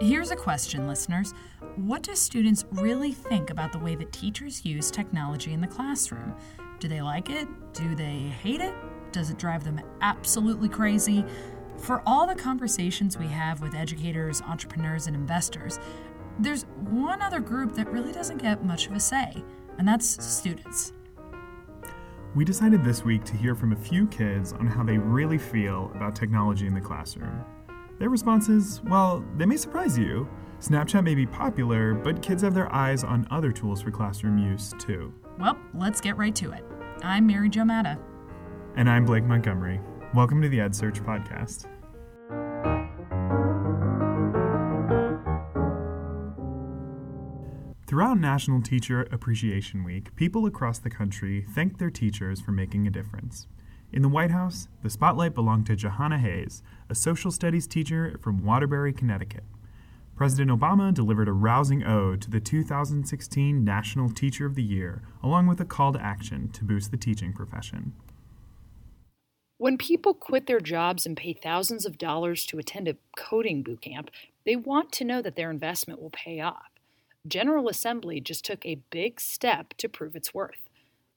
Here's a question, listeners. What do students really think about the way that teachers use technology in the classroom? Do they like it? Do they hate it? Does it drive them absolutely crazy? For all the conversations we have with educators, entrepreneurs, and investors, there's one other group that really doesn't get much of a say, and that's students. We decided this week to hear from a few kids on how they really feel about technology in the classroom. Their responses, well, they may surprise you. Snapchat may be popular, but kids have their eyes on other tools for classroom use, too. Well, let's get right to it. I'm Mary Jo Matta. And I'm Blake Montgomery. Welcome to the EdSurge podcast. Throughout National Teacher Appreciation Week, people across the country thanked their teachers for making a difference. In the White House, the spotlight belonged to Jahana Hayes, a social studies teacher from Waterbury, Connecticut. President Obama delivered a rousing ode to the 2016 National Teacher of the Year, along with a call to action to boost the teaching profession. When people quit their jobs and pay thousands of dollars to attend a coding boot camp, they want to know that their investment will pay off. General Assembly just took a big step to prove its worth.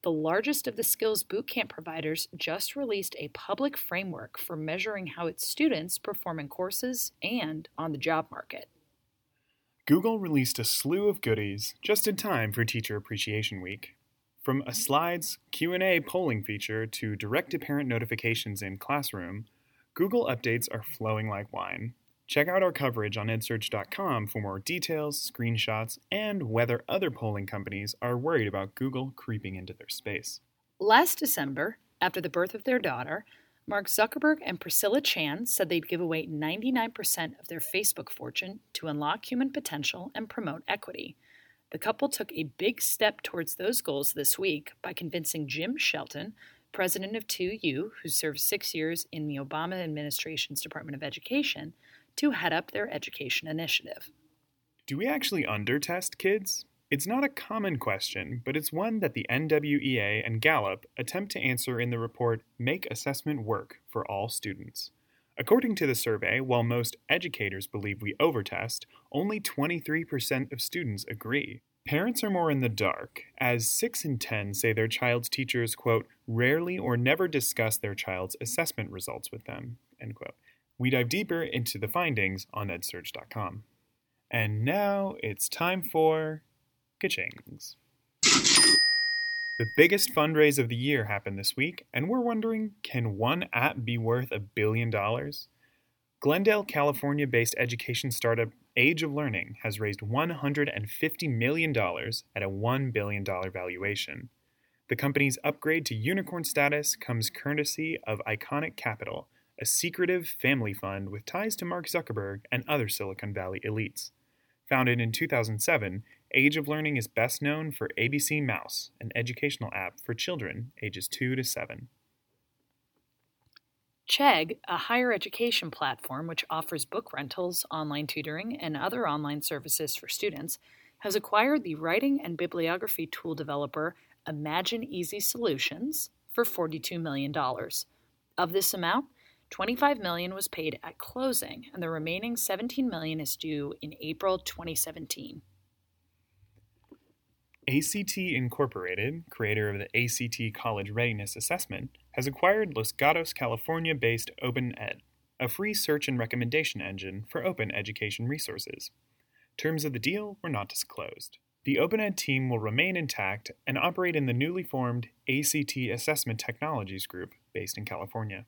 The largest of the skills bootcamp providers just released a public framework for measuring how its students perform in courses and on the job market. Google released a slew of goodies just in time for Teacher Appreciation Week. From a slides Q&A polling feature to direct-to-parent notifications in Classroom, Google updates are flowing like wine. Check out our coverage on edsurge.com for more details, screenshots, and whether other polling companies are worried about Google creeping into their space. Last December, after the birth of their daughter, Mark Zuckerberg and Priscilla Chan said they'd give away 99% of their Facebook fortune to unlock human potential and promote equity. The couple took a big step towards those goals this week by convincing Jim Shelton, president of 2U, who served 6 years in the Obama administration's Department of Education, to head up their education initiative. Do we actually undertest kids? It's not a common question, but it's one that the NWEA and Gallup attempt to answer in the report Make Assessment Work for All Students. According to the survey, while most educators believe we overtest, only 23% of students agree. Parents are more in the dark, as 6 in 10 say their child's teachers, quote, rarely or never discuss their child's assessment results with them, end quote. We dive deeper into the findings on edsurge.com. And now it's time for Ka-chings. The biggest fundraise of the year happened this week, and we're wondering, can one app be worth $1 billion? Glendale, California-based education startup Age of Learning has raised $150 million at a $1 billion valuation. The company's upgrade to unicorn status comes courtesy of Iconic Capital, a secretive family fund with ties to Mark Zuckerberg and other Silicon Valley elites. Founded in 2007, Age of Learning is best known for ABC Mouse, an educational app for children ages 2 to 7. Chegg, a higher education platform which offers book rentals, online tutoring, and other online services for students, has acquired the writing and bibliography tool developer Imagine Easy Solutions for $42 million. Of this amount, $25 million was paid at closing, and the remaining $17 million is due in April 2017. ACT Incorporated, creator of the ACT College Readiness Assessment, has acquired Los Gatos, California-based OpenEd, a free search and recommendation engine for open education resources. Terms of the deal were not disclosed. The OpenEd team will remain intact and operate in the newly formed ACT Assessment Technologies Group based in California.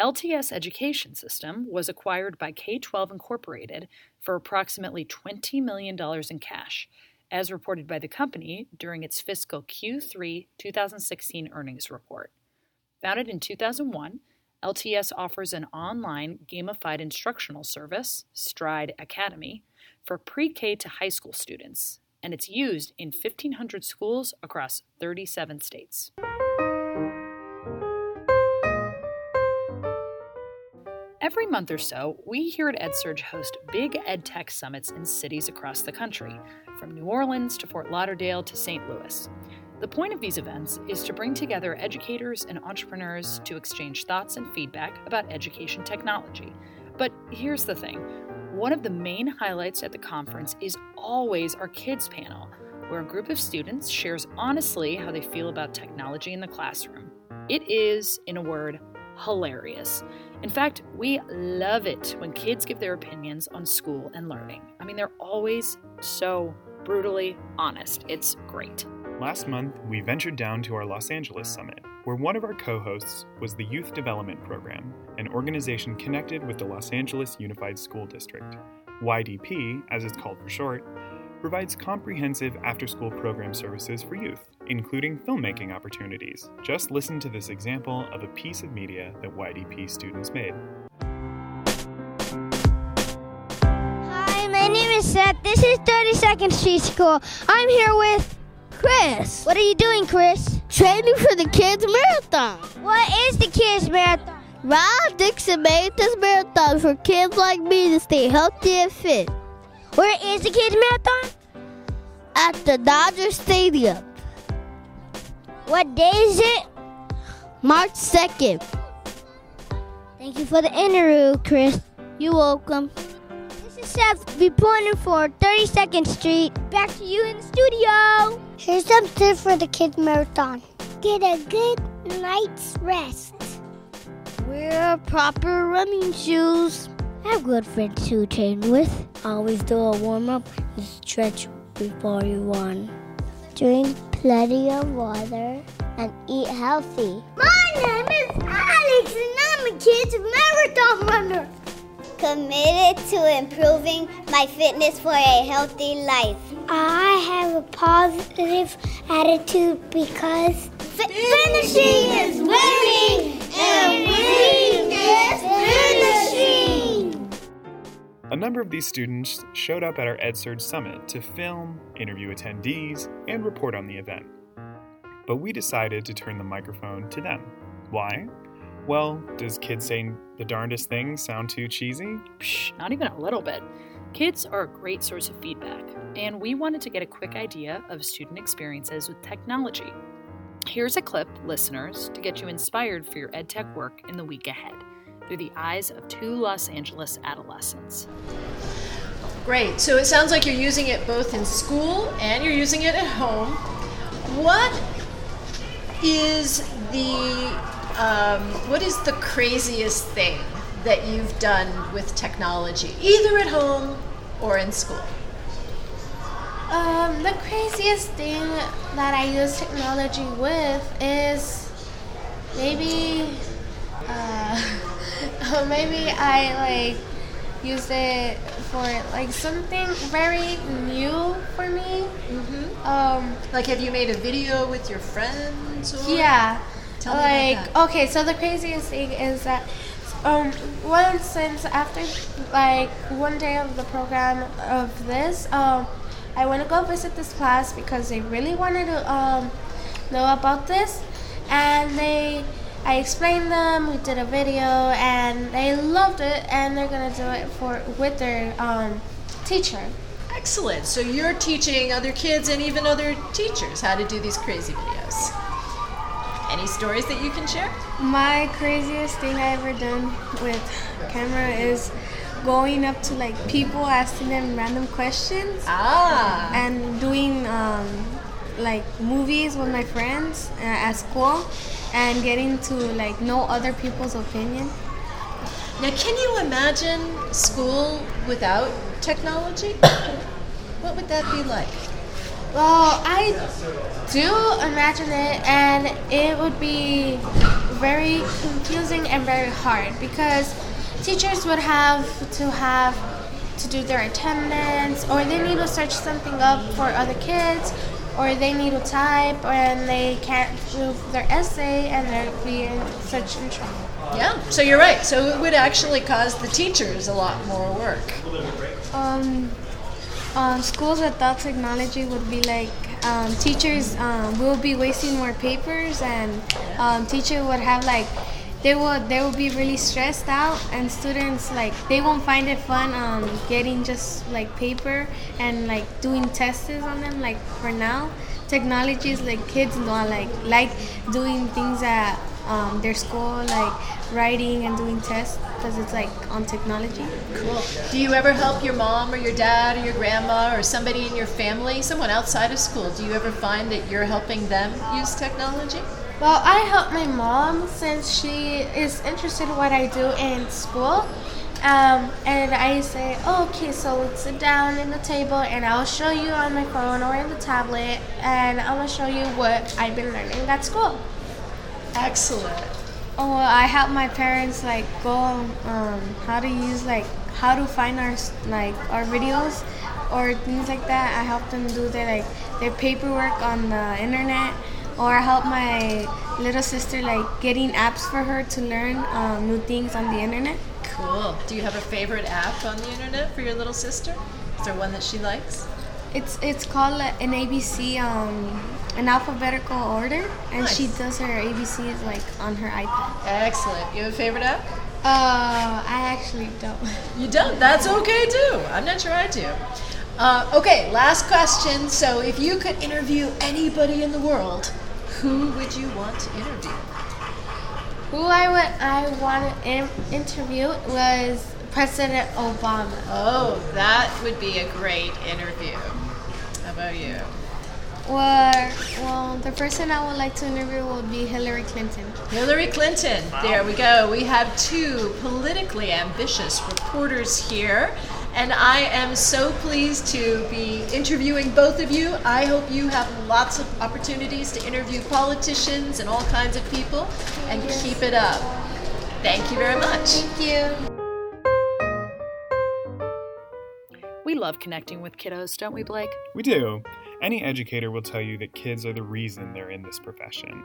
LTS Education System was acquired by K-12 Incorporated for approximately $20 million in cash, as reported by the company during its fiscal Q3 2016 earnings report. Founded in 2001, LTS offers an online gamified instructional service, Stride Academy, for pre-K to high school students, and it's used in 1,500 schools across 37 states. Every month or so, we here at EdSurge host big EdTech summits in cities across the country, from New Orleans to Fort Lauderdale to St. Louis. The point of these events is to bring together educators and entrepreneurs to exchange thoughts and feedback about education technology, But here's the thing. One of the main highlights at the conference is always our kids panel, where a group of students shares honestly how they feel about technology in the classroom. It is, in a word, hilarious. In fact, we love it when kids give their opinions on school and learning. I mean, they're always so brutally honest. It's great. Last month, we ventured down to our Los Angeles summit, where one of our co-hosts was the Youth Development Program, an organization connected with the Los Angeles Unified School District. YDP, as it's called for short, provides comprehensive after-school program services for youth, including filmmaking opportunities. Just listen to this example of a piece of media that YDP students made. Hi, my name is Seth. This is 32nd Street School. I'm here with Chris. What are you doing, Chris? Training for the kids' marathon. What is the kids' marathon? Ronald Dixon made this marathon for kids like me to stay healthy and fit. Where is the kids' marathon? At the Dodger Stadium. What day is it? March 2nd. Thank you for the interview, Chris. You're welcome. This is Seth reporting for 32nd Street. Back to you in the studio. Here's some tips for the kids' marathon. Get a good night's rest. Wear proper running shoes. Have good friends to train with. Always do a warm-up and stretch before you run. Drink plenty of water and eat healthy. My name is Alex and I'm a kids' marathon runner. Committed to improving my fitness for a healthy life. I have a positive attitude because finishing is winning and winning is finishing. A number of these students showed up at our EdSurge Summit to film, interview attendees, and report on the event. But we decided to turn the microphone to them. Why? Well, does kids saying the darndest things sound too cheesy? Psh, not even a little bit. Kids are a great source of feedback, and we wanted to get a quick idea of student experiences with technology. Here's a clip, listeners, to get you inspired for your EdTech work in the week ahead, through the eyes of two Los Angeles adolescents. Great. So it sounds like you're using it both in school and you're using it at home. What is the craziest thing that you've done with technology, either at home or in school? The craziest thing that I use technology with is maybe I used it for something very new for me. Mm-hmm. Have you made a video with your friends? Or? Yeah. So the craziest thing is that one day of the program of this, I went to go visit this class because they really wanted to know about this, and I explained them. We did a video, and they loved it, and they're gonna do it with their teacher. Excellent. So you're teaching other kids and even other teachers how to do these crazy videos. Any stories that you can share? My craziest thing I ever done with camera is going up to people, asking them random questions, and doing movies with my friends at school, and getting to know other people's opinion. Now, can you imagine school without technology? What would that be like? Well, I do imagine it, and it would be very confusing and very hard because teachers would have to do their attendance, or they need to search something up for other kids, or they need to type, and they can't do their essay, and they'd be in such trouble. Yeah, so you're right. So it would actually cause the teachers a lot more work. Schools without technology would be teachers will be wasting more papers, and teacher would have they will be really stressed out, and students they won't find it fun getting just paper and doing tests on them. For now, technology is kids not doing things that their school, like writing and doing tests, because it's like on technology. Cool. Do you ever help your mom or your dad or your grandma or somebody in your family, someone outside of school? Do you ever find that you're helping them use technology? Well, I help my mom since she is interested in what I do in school. And I say, oh, okay, so let's sit down in the table and I'll show you on my phone or in the tablet, and I'm going to show you what I've been learning at school. Excellent. Oh, I help my parents like go how to use, like how to find our videos or things like that. I help them do their paperwork on the internet, or I help my little sister like getting apps for her to learn new things on the internet. Cool. Do you have a favorite app on the internet for your little sister? Is there one that she likes? It's called an ABC, in alphabetical order, and nice. She does her ABCs like on her iPad. Excellent. You have a favorite app? I actually don't. You don't? That's okay too. I'm not sure I do. Okay, last question. So if you could interview anybody in the world, who would you want to interview? Who I want to interview was President Obama. Oh, that would be a great interview. How about you? Well, the person I would like to interview will be Hillary Clinton. Hillary Clinton. Wow. There we go. We have two politically ambitious reporters here. And I am so pleased to be interviewing both of you. I hope you have lots of opportunities to interview politicians and all kinds of people, and keep it up. Thank you very much. Thank you. We love connecting with kiddos, don't we, Blake? We do. Any educator will tell you that kids are the reason they're in this profession.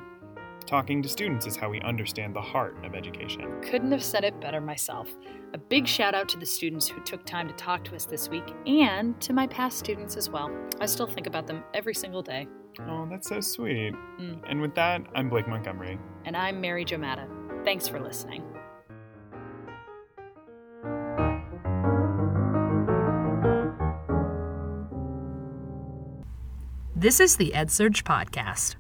Talking to students is how we understand the heart of education. Couldn't have said it better myself. A big shout out to the students who took time to talk to us this week, and to my past students as well. I still think about them every single day. Oh, that's so sweet. Mm. And with that, I'm Blake Montgomery. And I'm Mary Jo Matta. Thanks for listening. This is the EdSurge podcast.